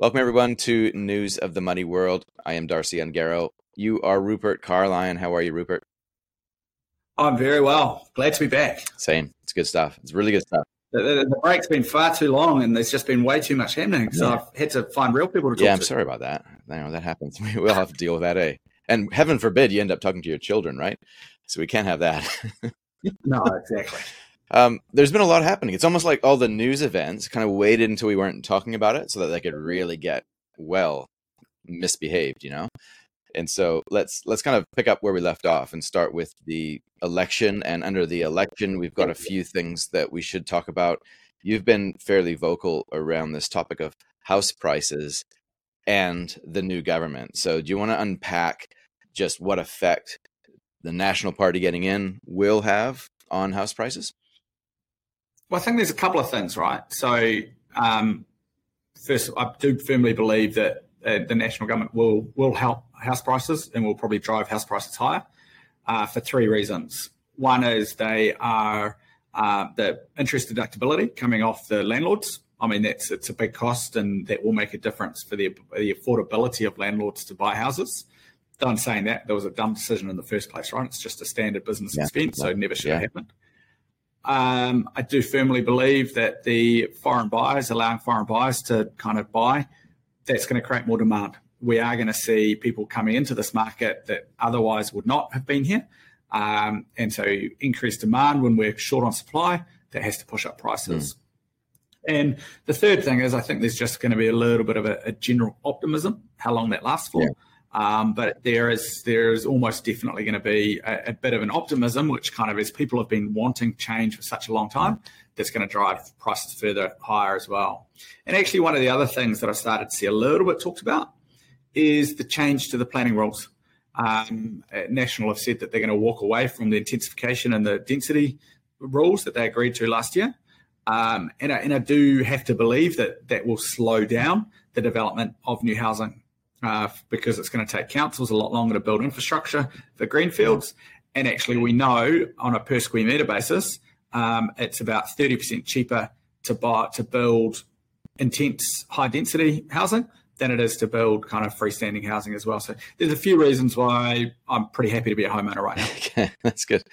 Welcome, everyone, to News of the Money World. I am Darcy Ungaro. You are Rupert Carlyon. How are you, Rupert? I'm very well. Glad to be back. Same. It's good stuff. It's really good stuff. The break's been far too long and there's just been way too much happening. So yeah. I've had to find real people to talk to. Yeah, I'm sorry about that. You know, that happens. We'll have to deal with that, eh? And heaven forbid you end up talking to your children, right? So we can't have that. No, exactly. There's been a lot happening. It's almost like all the news events kind of waited until we weren't talking about it so that they could really get well misbehaved, you know? And so let's kind of pick up where we left off and start with the election. And under the election, we've got a few things that we should talk about. You've been fairly vocal around this topic of house prices and the new government. So do you want to unpack just what effect the National Party getting in will have on house prices? Well, I think there's a couple of things, right? So first, I do firmly believe that the national government will help house prices and will probably drive house prices higher for three reasons. One is they are the interest deductibility coming off the landlords. I mean, it's a big cost and that will make a difference for the affordability of landlords to buy houses. Though I'm saying that, there was a dumb decision in the first place, right? It's just a standard business expense, so it never should have happened. I do firmly believe that the foreign buyers, allowing foreign buyers to kind of buy, that's going to create more demand. We are going to see people coming into this market that otherwise would not have been here. And so increased demand when we're short on supply, that has to push up prices. And the third thing is I think there's just going to be a little bit of a general optimism, how long that lasts for. But there is almost definitely going to be a bit of an optimism, which kind of as people have been wanting change for such a long time, that's going to drive prices further higher as well. And actually, one of the other things that I've started to see a little bit talked about is the change to the planning rules. National have said that they're going to walk away from the intensification and the density rules that they agreed to last year. And I do have to believe that that will slow down the development of new housing. Because it's going to take councils a lot longer to build infrastructure for greenfields. And actually, we know on a per square metre basis, it's about 30% cheaper to build intense high-density housing than it is to build kind of freestanding housing as well. So there's a few reasons why I'm pretty happy to be a homeowner right now. Okay, that's good.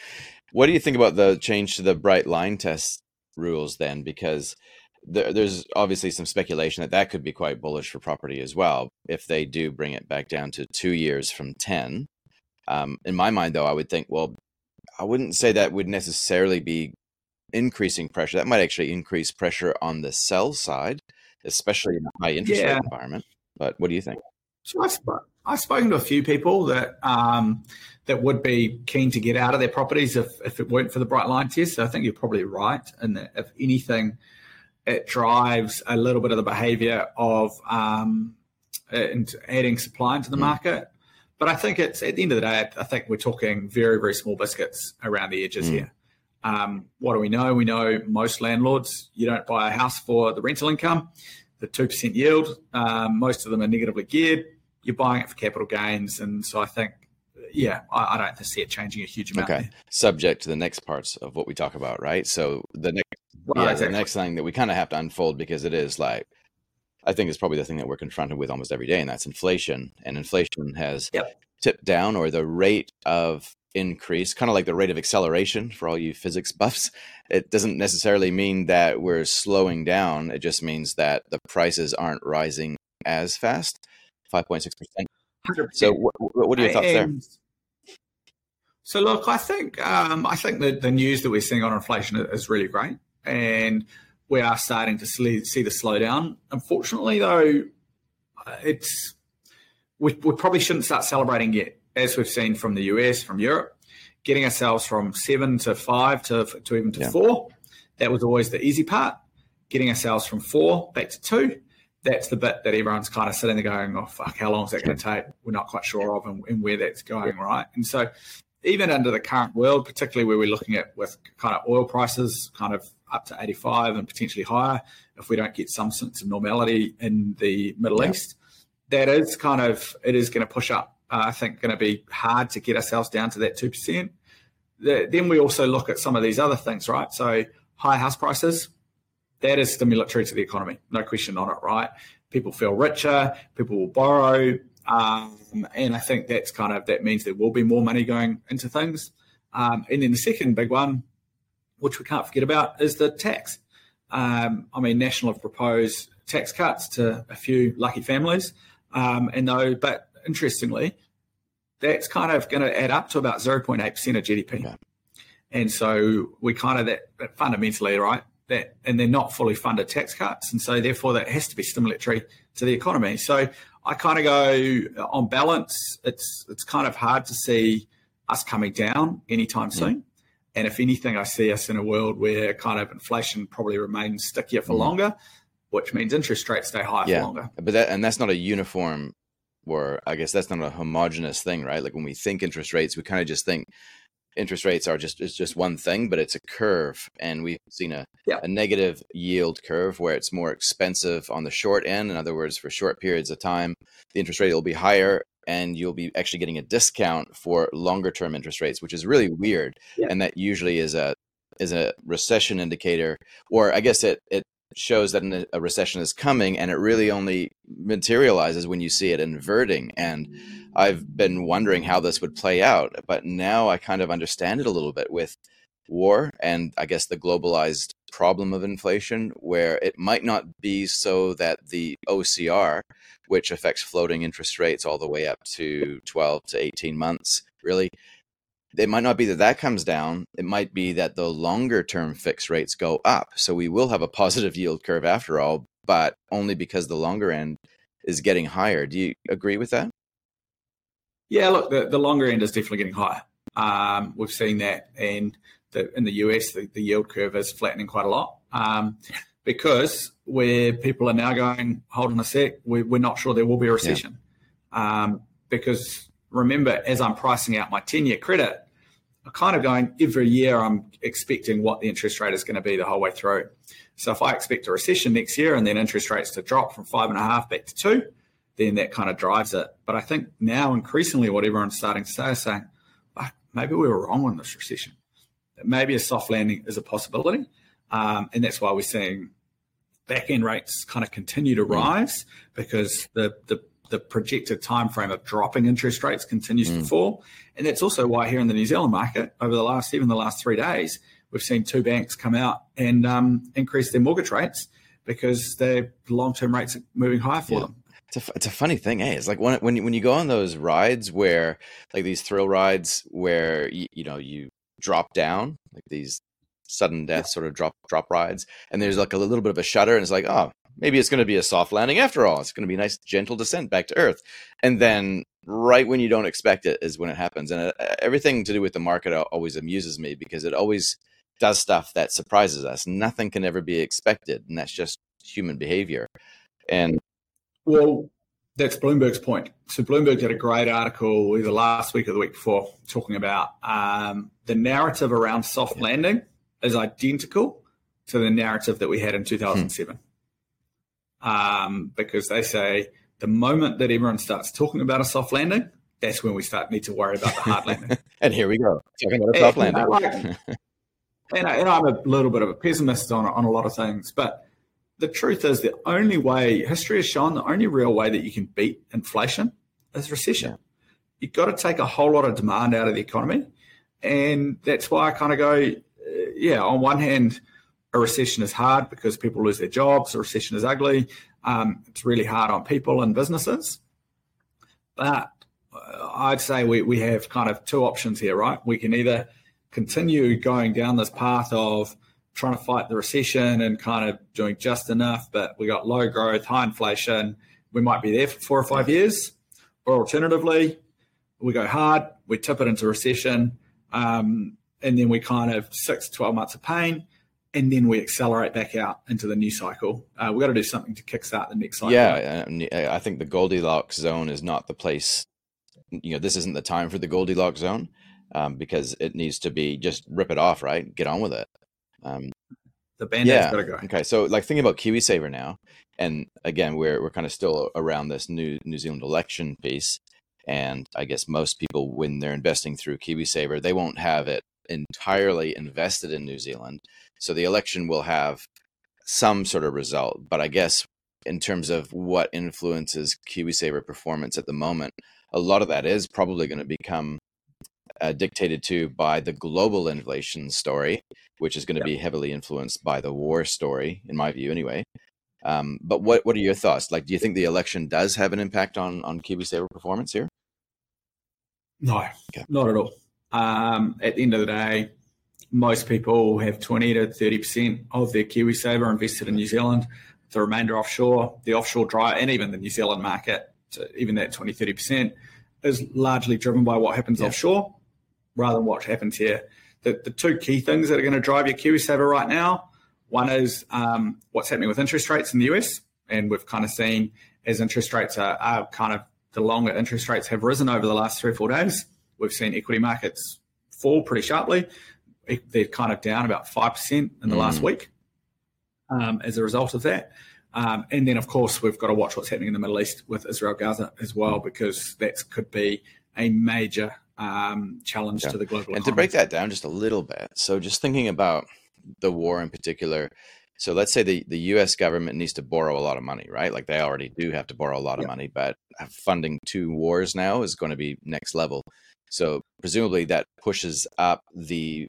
What do you think about the change to the bright line test rules then? Because there's obviously some speculation that could be quite bullish for property as well if they do bring it back down to 2 years from 10. In my mind, though, I would think, well, I wouldn't say that would necessarily be increasing pressure. That might actually increase pressure on the sell side, especially in a high interest rate environment. But what do you think? So I've spoken to a few people that would be keen to get out of their properties if it weren't for the bright line test. So I think you're probably right, and that if anything, it drives a little bit of the behaviour of adding supply into the market. But I think it's at the end of the day, I think we're talking very, very small biscuits around the edges here. What do we know? We know most landlords, you don't buy a house for the rental income, the 2% yield. Most of them are negatively geared. You're buying it for capital gains. And so I think, I don't see it changing a huge amount. Okay, there. Subject to the next parts of what we talk about, right? So the next... The next thing that we kind of have to unfold, because it is like, I think it's probably the thing that we're confronted with almost every day, and that's inflation. And inflation has tipped down, or the rate of increase, kind of like the rate of acceleration for all you physics buffs. It doesn't necessarily mean that we're slowing down. It just means that the prices aren't rising as fast, 5.6%. So what are your thoughts there? So look, I think that the news that we're seeing on inflation is really great. And we are starting to see the slowdown. Unfortunately, though, we probably shouldn't start celebrating yet, as we've seen from the US, from Europe, getting ourselves from 7 to 5 to even to 4. That was always the easy part. Getting ourselves from 4 back to 2. That's the bit that everyone's kind of sitting there going, oh, fuck, how long is that going to take? We're not quite sure of and where that's going, right? And so even under the current world, particularly where we're looking at with kind of oil prices kind of up to 85 and potentially higher, if we don't get some sense of normality in the Middle East, it is going to push up. I think going to be hard to get ourselves down to that 2%. Then we also look at some of these other things, right? So high house prices, that is stimulatory to the economy, no question on it, right? people feel richer, people will borrow, and I think that's kind of, that means there will be more money going into things. And then the second big one, which we can't forget about, is the tax. I mean, National have proposed tax cuts to a few lucky families, but interestingly, that's kind of going to add up to about 0.8% of GDP. Yeah. And so we kind of, that fundamentally, right, that, and they're not fully funded tax cuts, and so therefore that has to be stimulatory to the economy. So I kind of go, on balance, it's kind of hard to see us coming down anytime soon. And if anything, I see us in a world where kind of inflation probably remains stickier for longer, which means interest rates stay higher for longer. But that's not a uniform, or I guess that's not a homogenous thing, right? Like when we think interest rates, we kind of just think interest rates are just one thing, but it's a curve. And we've seen a negative yield curve where it's more expensive on the short end. In other words, for short periods of time, the interest rate will be higher, and you'll be actually getting a discount for longer term interest rates, which is really weird. Yeah. And that usually is a recession indicator, or I guess it shows that a recession is coming, and it really only materializes when you see it inverting. And I've been wondering how this would play out, but now I kind of understand it a little bit with war and I guess the globalized problem of inflation, where it might not be so that the OCR, which affects floating interest rates all the way up to 12 to 18 months, really, it might not be that comes down. It might be that the longer term fixed rates go up. So we will have a positive yield curve after all, but only because the longer end is getting higher. Do you agree with that? Yeah, look, the longer end is definitely getting higher. We've seen that. And in the US, the yield curve is flattening quite a lot, because where people are now going, hold on a sec, we're not sure there will be a recession. Yeah. Because remember, as I'm pricing out my 10-year credit, I'm kind of going, every year I'm expecting what the interest rate is going to be the whole way through. So if I expect a recession next year and then interest rates to drop from 5.5 back to 2, then that kind of drives it. But I think now increasingly what everyone's starting to say is saying, maybe we were wrong on this recession. Maybe a soft landing is a possibility. And that's why we're seeing back-end rates kind of continue to rise, because the projected time frame of dropping interest rates continues to fall. And that's also why here in the New Zealand market, over the last 3 days, we've seen two banks come out and increase their mortgage rates because their long-term rates are moving higher for them. It's a funny thing, eh? It's like when you go on those rides where, like these thrill rides where, you drop down, like these sudden death sort of drop rides, and there's like a little bit of a shudder, and it's like, oh, maybe it's going to be a soft landing after all. It's going to be a nice gentle descent back to earth. And then right when you don't expect it is when it happens. And everything to do with the market always amuses me, because it always does stuff that surprises us. Nothing can ever be expected, and that's just human behavior. And well, that's Bloomberg's point. So Bloomberg did a great article either last week or the week before talking about the narrative around soft landing is identical to the narrative that we had in 2007. Because they say the moment that everyone starts talking about a soft landing, that's when we need to worry about the hard landing. And here we go, talking about a soft landing. And I'm a little bit of a pessimist on a lot of things, but the truth is the only way, history has shown, the only real way that you can beat inflation is recession. Yeah. You've got to take a whole lot of demand out of the economy. And that's why I kind of go, on one hand, a recession is hard because people lose their jobs. A recession is ugly. It's really hard on people and businesses. But I'd say we have kind of two options here, right? We can either continue going down this path of trying to fight the recession and kind of doing just enough, but we got low growth, high inflation, we might be there for 4 or 5 years, or alternatively we go hard, we tip it into recession, and then we kind of 6 to 12 months of pain, and then we accelerate back out into the new cycle. We've got to do something to kickstart the next cycle. I think the Goldilocks zone is not the place, this isn't the time for the Goldilocks zone, because it needs to be just rip it off, right? Get on with it. The band-aid's gotta go. Okay, so like thinking about KiwiSaver now, and again we're kind of still around this New Zealand election piece, and I guess most people, when they're investing through KiwiSaver, they won't have it entirely invested in New Zealand, so the election will have some sort of result. But I guess in terms of what influences KiwiSaver performance at the moment, a lot of that is probably going to become dictated to by the global inflation story, which is going to be heavily influenced by the war story, in my view anyway. But what are your thoughts? Like, do you think the election does have an impact on KiwiSaver performance here? No, okay. Not at all. At the end of the day, most people have 20 to 30% of their KiwiSaver invested in New Zealand, the remainder offshore. The offshore dry, and even the New Zealand market, so even that 20, 30% is largely driven by what happens offshore rather than what happens here. The two key things that are going to drive your KiwiSaver right now, one is what's happening with interest rates in the US. And we've kind of seen as interest rates are kind of, the longer interest rates have risen over the last 3 or 4 days, we've seen equity markets fall pretty sharply. They're kind of down about 5% in the last week as a result of that. And then, of course, we've got to watch what's happening in the Middle East with Israel-Gaza as well, because that could be a major challenge to the global economy. And to break that down just a little bit, so just thinking about the war in particular, so let's say the US government needs to borrow a lot of money, right? Like they already do have to borrow a lot of money, but funding 2 wars now is going to be next level. So presumably that pushes up the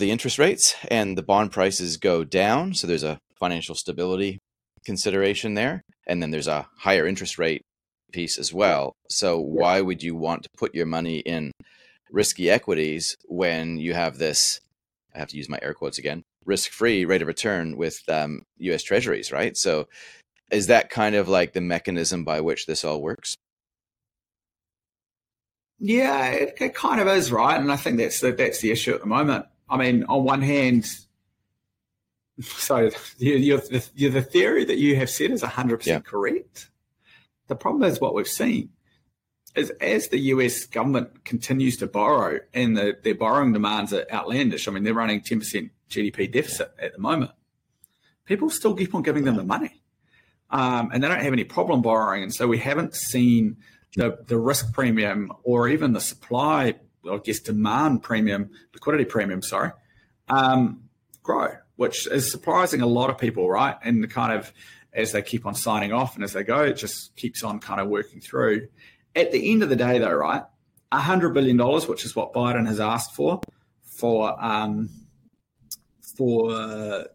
interest rates and the bond prices go down. So there's a financial stability consideration there. And then there's a higher interest rate piece as well. So why would you want to put your money in risky equities when you have this, I have to use my air quotes again, risk-free rate of return with US treasuries, right? So is that kind of like the mechanism by which this all works? Yeah, it kind of is, right? And I think that's the issue at the moment. I mean, on one hand, so the theory that you have said is 100% correct. The problem is what we've seen is as the US government continues to borrow and their borrowing demands are outlandish. I mean, they're running 10% GDP deficit at the moment. People still keep on giving them the money, and they don't have any problem borrowing. And so we haven't seen the risk premium or even the supply, I guess, demand premium, liquidity premium, grow, which is surprising a lot of people, right? And kind of as they keep on signing off and as they go, it just keeps on kind of working through. At the end of the day though, right, $100 billion, which is what Biden has asked for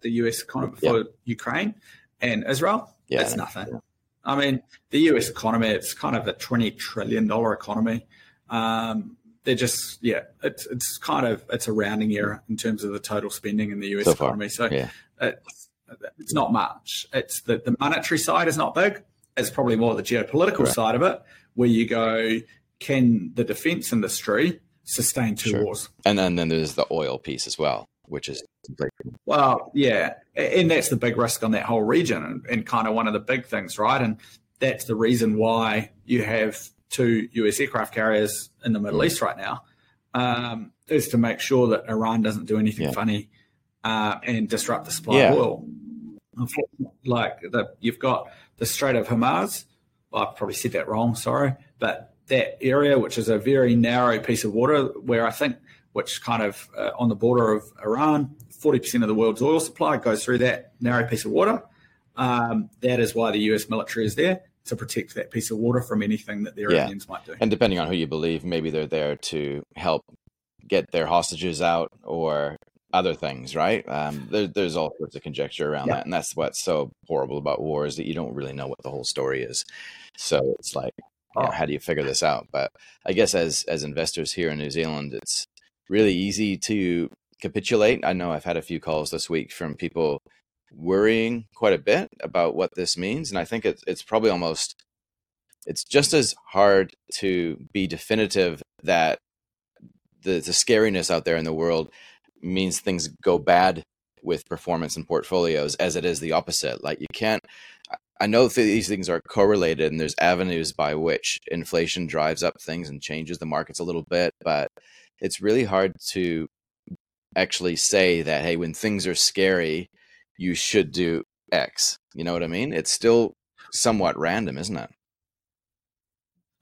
the US economy, for Ukraine and Israel, it's nothing. Yeah. I mean, the US economy, it's kind of a $20 trillion economy. They're just, it's kind of, it's a rounding error in terms of the total spending in the US economy. So it's not much. It's the monetary side is not big. It's probably more the geopolitical side of it, where you go, can the defense industry sustain 2 wars? And then there's the oil piece as well, which is inflation. Well, yeah, and that's the big risk on that whole region and kind of one of the big things, right? And that's the reason why you have 2 US aircraft carriers in the Middle East right now, is to make sure that Iran doesn't do anything funny and disrupt the supply of oil. Like you've got the Strait of Hormuz. Well, I probably said that wrong, sorry. But that area, which is a very narrow piece of water where I think, which kind of on the border of Iran, 40% of the world's oil supply goes through that narrow piece of water. That is why the US military is there, to protect that piece of water from anything that the Iranians might do. And depending on who you believe, maybe they're there to help get their hostages out or other things, right? There's all sorts of conjecture around that. And that's what's so horrible about war, is that you don't really know what the whole story is. So it's like, how do you figure this out? But I guess as investors here in New Zealand, it's really easy to capitulate. I know I've had a few calls this week from people worrying quite a bit about what this means. And I think it's probably almost, it's just as hard to be definitive that the scariness out there in the world means things go bad with performance and portfolios as it is the opposite. Like you can't, I know these things are correlated and there's avenues by which inflation drives up things and changes the markets a little bit, but it's really hard to actually say that, hey, when things are scary, you should do X. You know what I mean? It's still somewhat random, isn't it?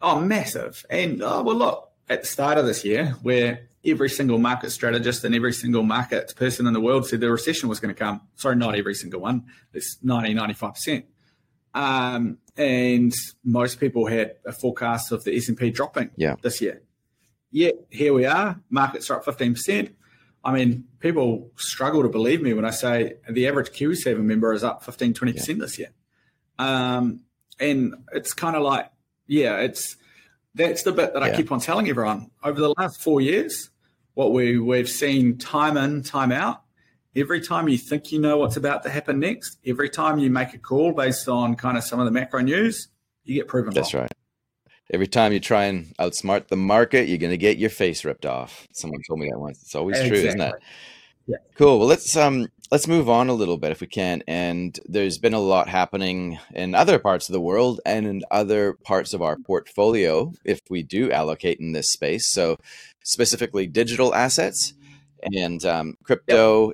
Oh, massive. And well, look, at the start of this year, where every single market strategist and every single market person in the world said the recession was going to come. Sorry, not every single one. It's 90, 95%. And most people had a forecast of the S&P dropping this year. Yet here we are, markets are up 15%. I mean, people struggle to believe me when I say the average KiwiSaver member is up 15, 20% this year. And it's kind of like, that's the bit that I keep on telling everyone. Over the last 4 years, what we've seen time in, time out, every time you think you know what's about to happen next, every time you make a call based on kind of some of the macro news, you get proven wrong. That's right. Every time you try and outsmart the market, you're going to get your face ripped off. Someone told me that once. It's always true, isn't it? Yeah. Cool. Well, let's move on a little bit if we can. And there's been a lot happening in other parts of the world and in other parts of our portfolio if we do allocate in this space. So specifically digital assets and crypto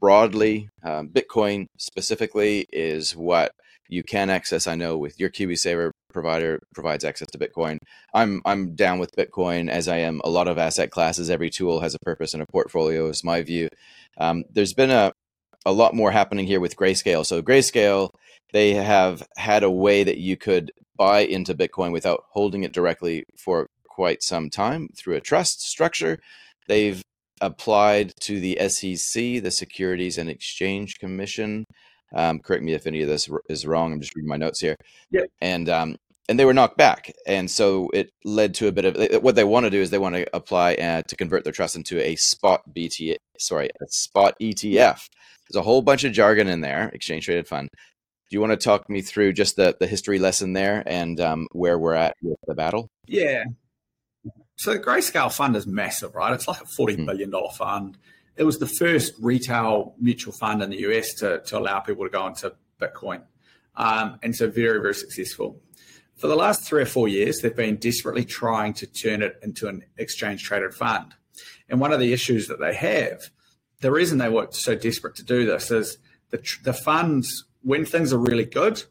broadly, Bitcoin specifically is what you can access. I know with your KiwiSaver provider provides access to Bitcoin. I'm down with Bitcoin as I am a lot of asset classes. Every tool has a purpose in a portfolio is my view. There's been a lot more happening here with Grayscale. So Grayscale, they have had a way that you could buy into Bitcoin without holding it directly for quite some time through a trust structure. They've applied to the SEC, the Securities and Exchange Commission. Correct me if any of this is wrong. I'm just reading my notes here. Yeah. And they were knocked back. And so it led to a bit of what they want to do is they want to apply to convert their trust into a spot ETF. There's a whole bunch of jargon in there, exchange traded fund. Do you want to talk me through just the history lesson there and where we're at with the battle? Yeah. So the Grayscale fund is massive, right? It's like a $40 billion fund. It was the first retail mutual fund in the US to allow people to go into Bitcoin. And so very, very successful. For the last 3 or 4 years, they've been desperately trying to turn it into an exchange traded fund. And one of the issues that they have, the reason they were so desperate to do this is the funds, when things are really good,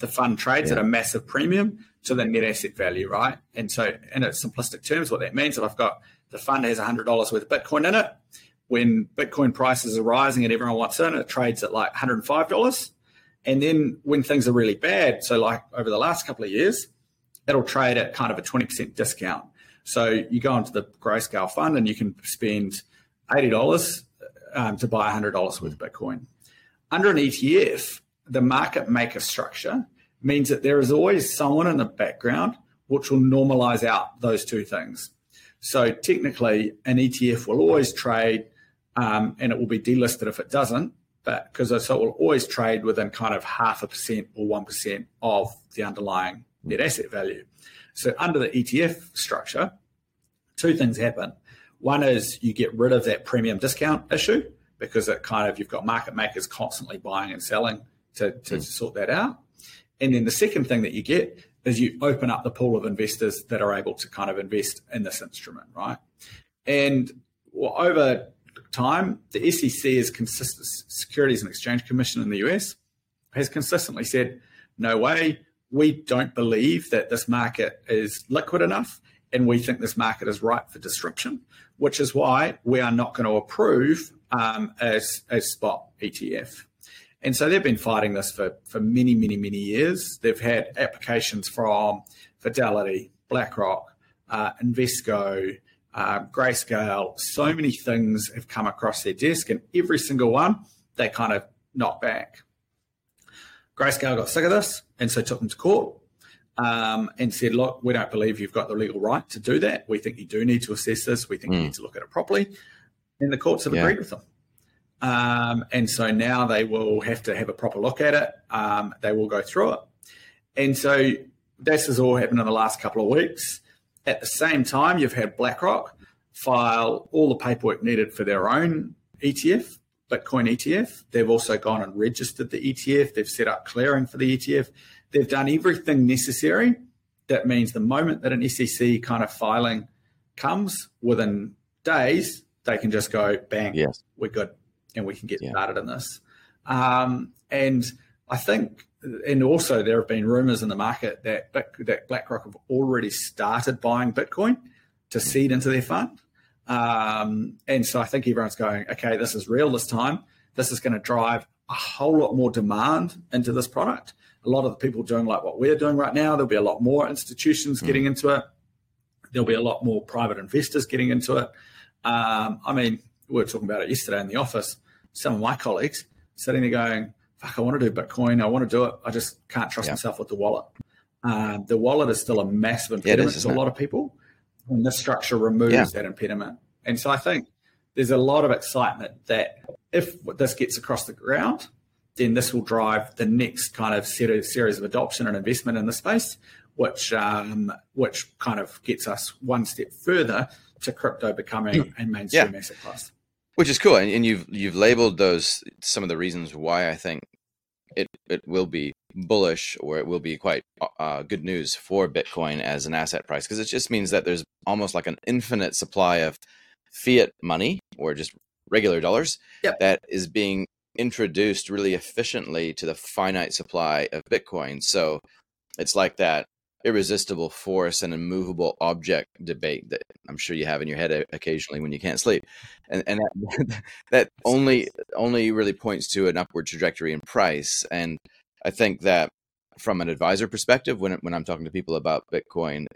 the fund trades at a massive premium to the net asset value, right? And so in its simplistic terms, what that means, if I've got the fund has $100 worth of Bitcoin in it, when Bitcoin prices are rising and everyone wants in, it trades at like $105. And then when things are really bad, so like over the last couple of years, it'll trade at kind of a 20% discount. So you go into the Grayscale fund and you can spend $80 to buy $100 worth of Bitcoin. Under an ETF, the market maker structure means that there is always someone in the background which will normalize out those two things. So technically, an ETF will always trade, and it will be delisted if it doesn't, but because it will always trade within kind of 0.5% or 1% of the underlying net asset value. So under the ETF structure, two things happen. One is you get rid of that premium discount issue because it kind of you've got market makers constantly buying and selling to sort that out. And then the second thing that you get is you open up the pool of investors that are able to kind of invest in this instrument, right? And over time, the SEC is consistent, Securities and Exchange Commission in the US has consistently said, no way, we don't believe that this market is liquid enough and we think this market is ripe for disruption, which is why we are not going to approve a spot ETF. And so they've been fighting this for many, many, many years. They've had applications from Fidelity, BlackRock, Invesco, Grayscale. So many things have come across their desk, and every single one they kind of knocked back. Grayscale got sick of this, and so took them to court and said, look, we don't believe you've got the legal right to do that. We think you do need to assess this. We think you need to look at it properly. And the courts have agreed with them. And so now they will have to have a proper look at it. They will go through it. And so this has all happened in the last couple of weeks. At the same time, you've had BlackRock file all the paperwork needed for their own ETF, Bitcoin ETF. They've also gone and registered the ETF. They've set up clearing for the ETF. They've done everything necessary. That means the moment that an SEC kind of filing comes, within days, they can just go, bang, we're good. And we can get started in this. And I think, and also there have been rumors in the market that BlackRock have already started buying Bitcoin to seed into their fund. And so I think everyone's going, okay, this is real this time. This is going to drive a whole lot more demand into this product. A a lot of the people doing like what we're doing right now. There'll be a lot more institutions getting into it. There'll be a lot more private investors getting into it. I mean, we were talking about it yesterday in the office. Some of my colleagues sitting there going, fuck, I want to do Bitcoin. I want to do it. I just can't trust myself with the wallet. The wallet is still a massive impediment to a lot of people. And this structure removes that impediment. And so I think there's a lot of excitement that if this gets across the ground, then this will drive the next kind of series of adoption and investment in the space, which kind of gets us one step further to crypto becoming a mainstream asset class. Which is cool. And you've labeled those some of the reasons why I think it will be bullish, or it will be quite good news for Bitcoin as an asset price, because it just means that there's almost like an infinite supply of fiat money, or just regular dollars, that is being introduced really efficiently to the finite supply of Bitcoin. So it's like that irresistible force and immovable object debate that I'm sure you have in your head occasionally when you can't sleep. And that only really points to an upward trajectory in price. And I think that from an advisor perspective, when I'm talking to people about Bitcoin,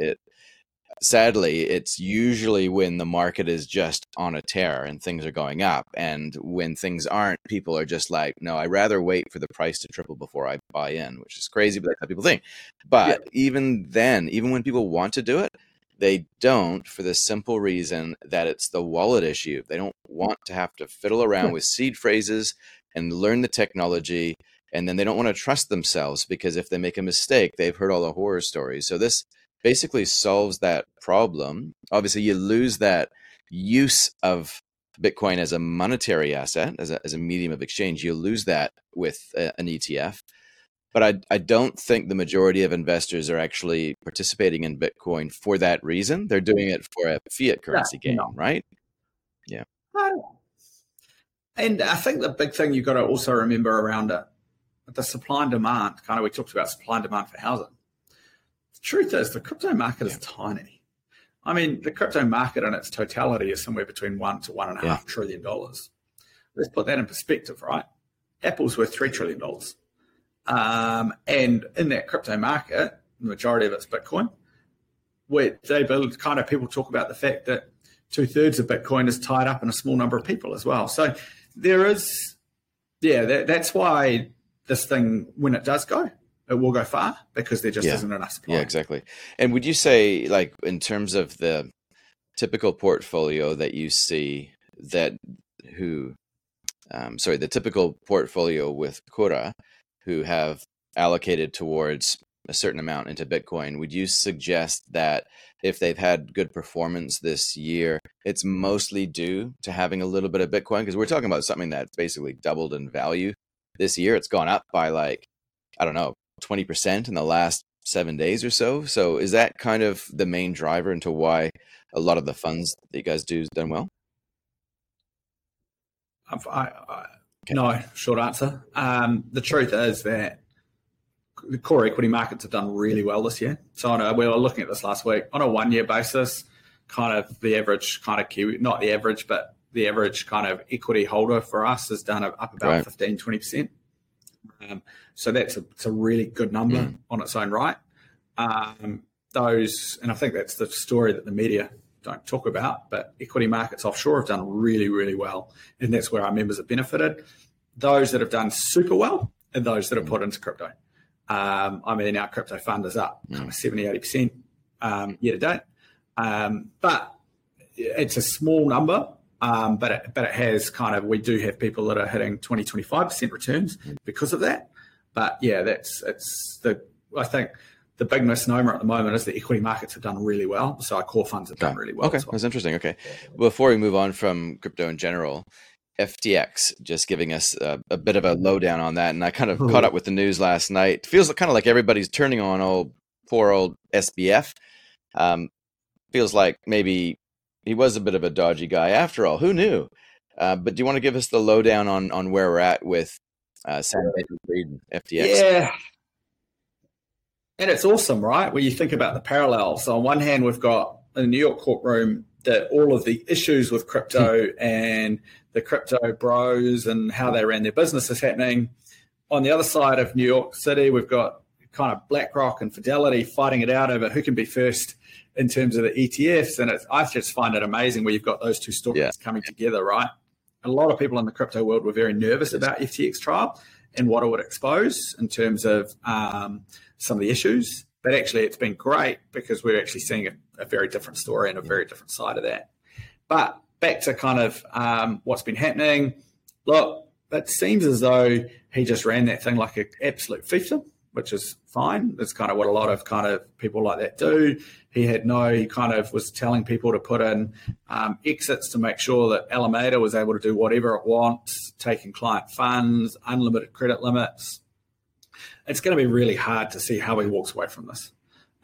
it's usually when the market is just on a tear and things are going up. And when things aren't, people are just like, no, I'd rather wait for the price to triple before I buy in, which is crazy, but that's how people think. But even then, even when people want to do it, they don't, for the simple reason that it's the wallet issue. They don't want to have to fiddle around with seed phrases and learn the technology. And then they don't want to trust themselves, because if they make a mistake, they've heard all the horror stories. So this basically solves that problem. Obviously, you lose that use of Bitcoin as a monetary asset, as a medium of exchange. You lose that with an ETF. But I don't think the majority of investors are actually participating in Bitcoin for that reason. They're doing it for a fiat currency game, right? Yeah. And I think the big thing you've got to also remember around it, the supply and demand, kind of we talked about supply and demand for housing. Truth is, the crypto market is tiny. I mean, the crypto market in its totality is somewhere between $1 to $1.5 trillion. Let's put that in perspective, right? Apple's worth $3 trillion, and in that crypto market, the majority of it's Bitcoin. Where they build, kind of people talk about the fact that 2/3 of Bitcoin is tied up in a small number of people as well. So there is, that's why this thing, when it does go, it will go far, because there just isn't enough supply. Yeah, exactly. And would you say, like, in terms of the typical portfolio that you see, the typical portfolio with Kōura, who have allocated towards a certain amount into Bitcoin, would you suggest that if they've had good performance this year, it's mostly due to having a little bit of Bitcoin? Because we're talking about something that's basically doubled in value this year. It's gone up by 20% in the last 7 days or so. So is that kind of the main driver into why a lot of the funds that you guys do has done well? No, short answer. The truth is that the core equity markets have done really well this year. So we were looking at this last week. On a one-year basis, kind of the average kind of Kiwi, not the average, but the average kind of equity holder for us has done up about 15, 20%. So it's a really good number on its own right. And I think that's the story that the media don't talk about, but equity markets offshore have done really, really well. And that's where our members have benefited. Those that have done super well and those that have put into crypto. Our crypto fund is up kind of 70, 80% year to date. But it's a small number. But it has kind of, we do have people that are hitting 20, 25% returns because of that. But I think the big misnomer at the moment is the equity markets have done really well. So our core funds have done really well. Okay, as well. That's interesting. Okay. Before we move on from crypto in general, FTX, just giving us a bit of a lowdown on that. And I kind of caught up with the news last night. Feels kind of like everybody's turning on poor old SBF. Feels like maybe he was a bit of a dodgy guy after all. Who knew? But do you want to give us the lowdown on where we're at with Sam Bankman-Fried and FTX? Yeah. And it's awesome, right? When you think about the parallels. So on one hand, we've got in the New York courtroom that all of the issues with crypto and the crypto bros and how they ran their business is happening. On the other side of New York City, we've got kind of BlackRock and Fidelity fighting it out over who can be first in terms of the ETFs. And it's, I just find it amazing where you've got those two stories coming together, right? A lot of people in the crypto world were very nervous about FTX trial and what it would expose in terms of some of the issues. But actually, it's been great because we're actually seeing a very different story and a very different side of that. But back to kind of what's been happening. Look, it seems as though he just ran that thing like an absolute fiefdom, which is fine. That's kind of what a lot of kind of people like that do. He kind of was telling people to put in exits to make sure that Alameda was able to do whatever it wants, taking client funds, unlimited credit limits. It's going to be really hard to see how he walks away from this.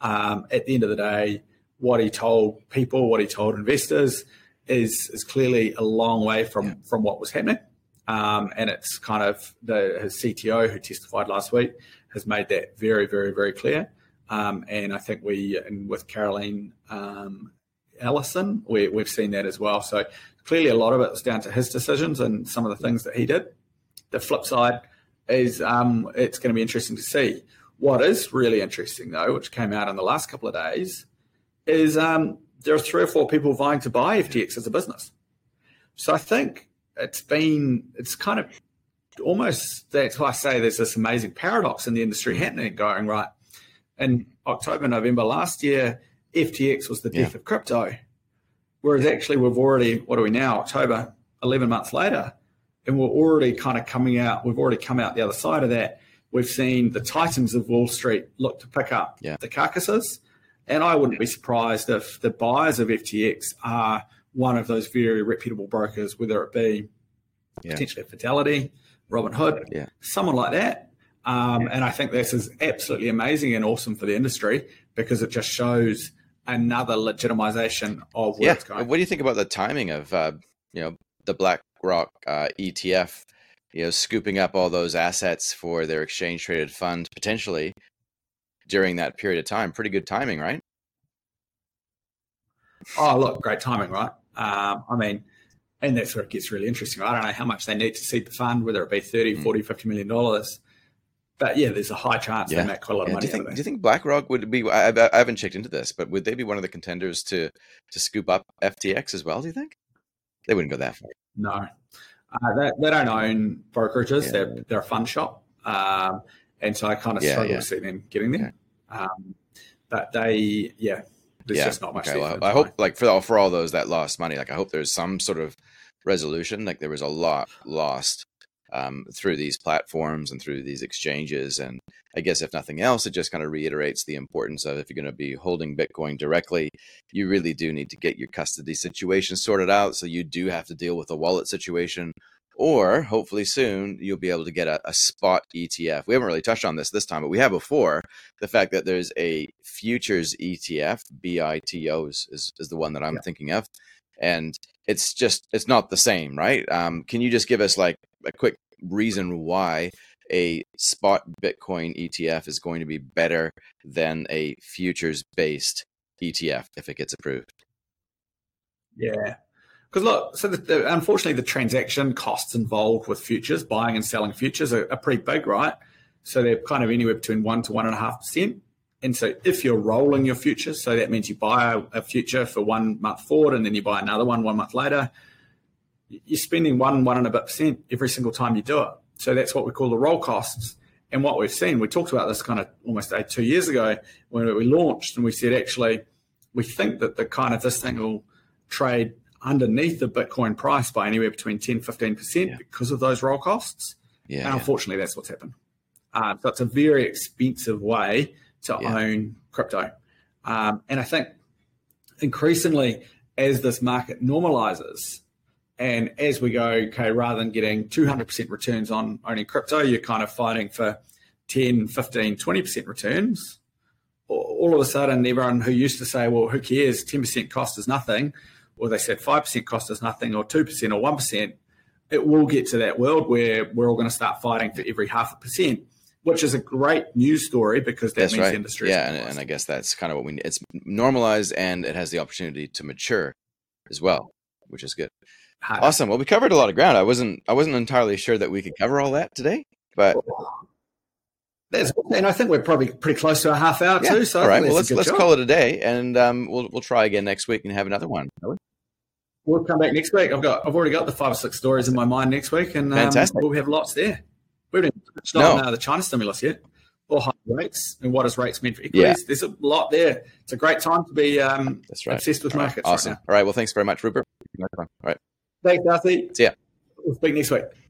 At the end of the day, what he told people, what he told investors is clearly a long way from what was happening. And it's kind of his CTO who testified last week has made that very, very, very clear. And I think with Caroline Ellison, we've seen that as well. So clearly a lot of it was down to his decisions and some of the things that he did. The flip side is it's going to be interesting to see. What is really interesting, though, which came out in the last couple of days, is there are 3 or 4 people vying to buy FTX as a business. So I think it's kind of almost, that's why I say there's this amazing paradox in the industry happening, going, right, in October, November last year, FTX was the death of crypto. Whereas actually we've already, what are we now, October, 11 months later, and we're already kind of come out the other side of that. We've seen the titans of Wall Street look to pick up the carcasses. And I wouldn't be surprised if the buyers of FTX are one of those very reputable brokers, whether it be potentially Fidelity, Robin Hood, someone like that. And I think this is absolutely amazing and awesome for the industry because it just shows another legitimization of where it's going. What do you think about the timing of the BlackRock ETF, scooping up all those assets for their exchange traded fund potentially during that period of time? Pretty good timing, right? Oh, look, great timing, right? I mean, and that's where it gets really interesting. I don't know how much they need to seed the fund, whether it be $30, $40, $50 million. But yeah, there's a high chance they make quite a lot of money. Do you think BlackRock would be, I haven't checked into this, but would they be one of the contenders to scoop up FTX as well, do you think? They wouldn't go that far. No. They don't own brokerages. Yeah. They're a fund shop. And so I kind of struggle to see them getting there. Okay. But they, there's just not much. Okay. Well, I hope, like for all those that lost money, like I hope there's some sort of resolution. Like there was a lot lost through these platforms and through these exchanges. And I guess if nothing else, it just kind of reiterates the importance of, if you're going to be holding Bitcoin directly, you really do need to get your custody situation sorted out. So you do have to deal with a wallet situation, or hopefully soon you'll be able to get a spot ETF. We haven't really touched on this time, but we have before. The fact that there's a futures ETF, BITO is the one that I'm thinking of. And it's not the same, right? Can you just give us like a quick reason why a spot Bitcoin ETF is going to be better than a futures-based ETF if it gets approved? Yeah. Because look, so unfortunately, the transaction costs involved with futures, buying and selling futures, are pretty big, right? So they're kind of anywhere between 1% to 1.5%. And so if you're rolling your futures, so that means you buy a future for 1 month forward, and then you buy another 1 month later, you're spending 1.5% every single time you do it. So that's what we call the roll costs. And what we've seen, we talked about this kind of almost 2 years ago when we launched, and we said actually we think that the kind of this thing will trade underneath the Bitcoin price by anywhere between 10, 15% because of those roll costs. And unfortunately, that's what's happened. So it's a very expensive way to own crypto. And I think increasingly as this market normalizes and as we go, okay, rather than getting 200% returns on owning crypto, you're kind of fighting for 10, 15, 20% returns. All of a sudden, everyone who used to say, well, who cares, 10% cost is nothing, or they said 5% cost us nothing, or 2% or 1%, it will get to that world where we're all going to start fighting for every 0.5%, which is a great news story because that means the industry is normalized. And I guess that's kind of what we need. It's normalized and it has the opportunity to mature as well, which is good. Awesome. Well, we covered a lot of ground. I wasn't entirely sure that we could cover all that today, but And I think we're probably pretty close to a half hour too. So all right, well, let's call it a day, and we'll try again next week and have another one. We'll come back next week. I've already got the 5 or 6 stories in my mind next week, and we'll have lots there. We haven't touched on the China stimulus yet, or high rates, and what is rates meant for equities. Yeah. There's a lot there. It's a great time to be obsessed with markets. Awesome. Right now. All right. Well, thanks very much, Rupert. All right. Thanks, Darcy. See ya. We'll speak next week.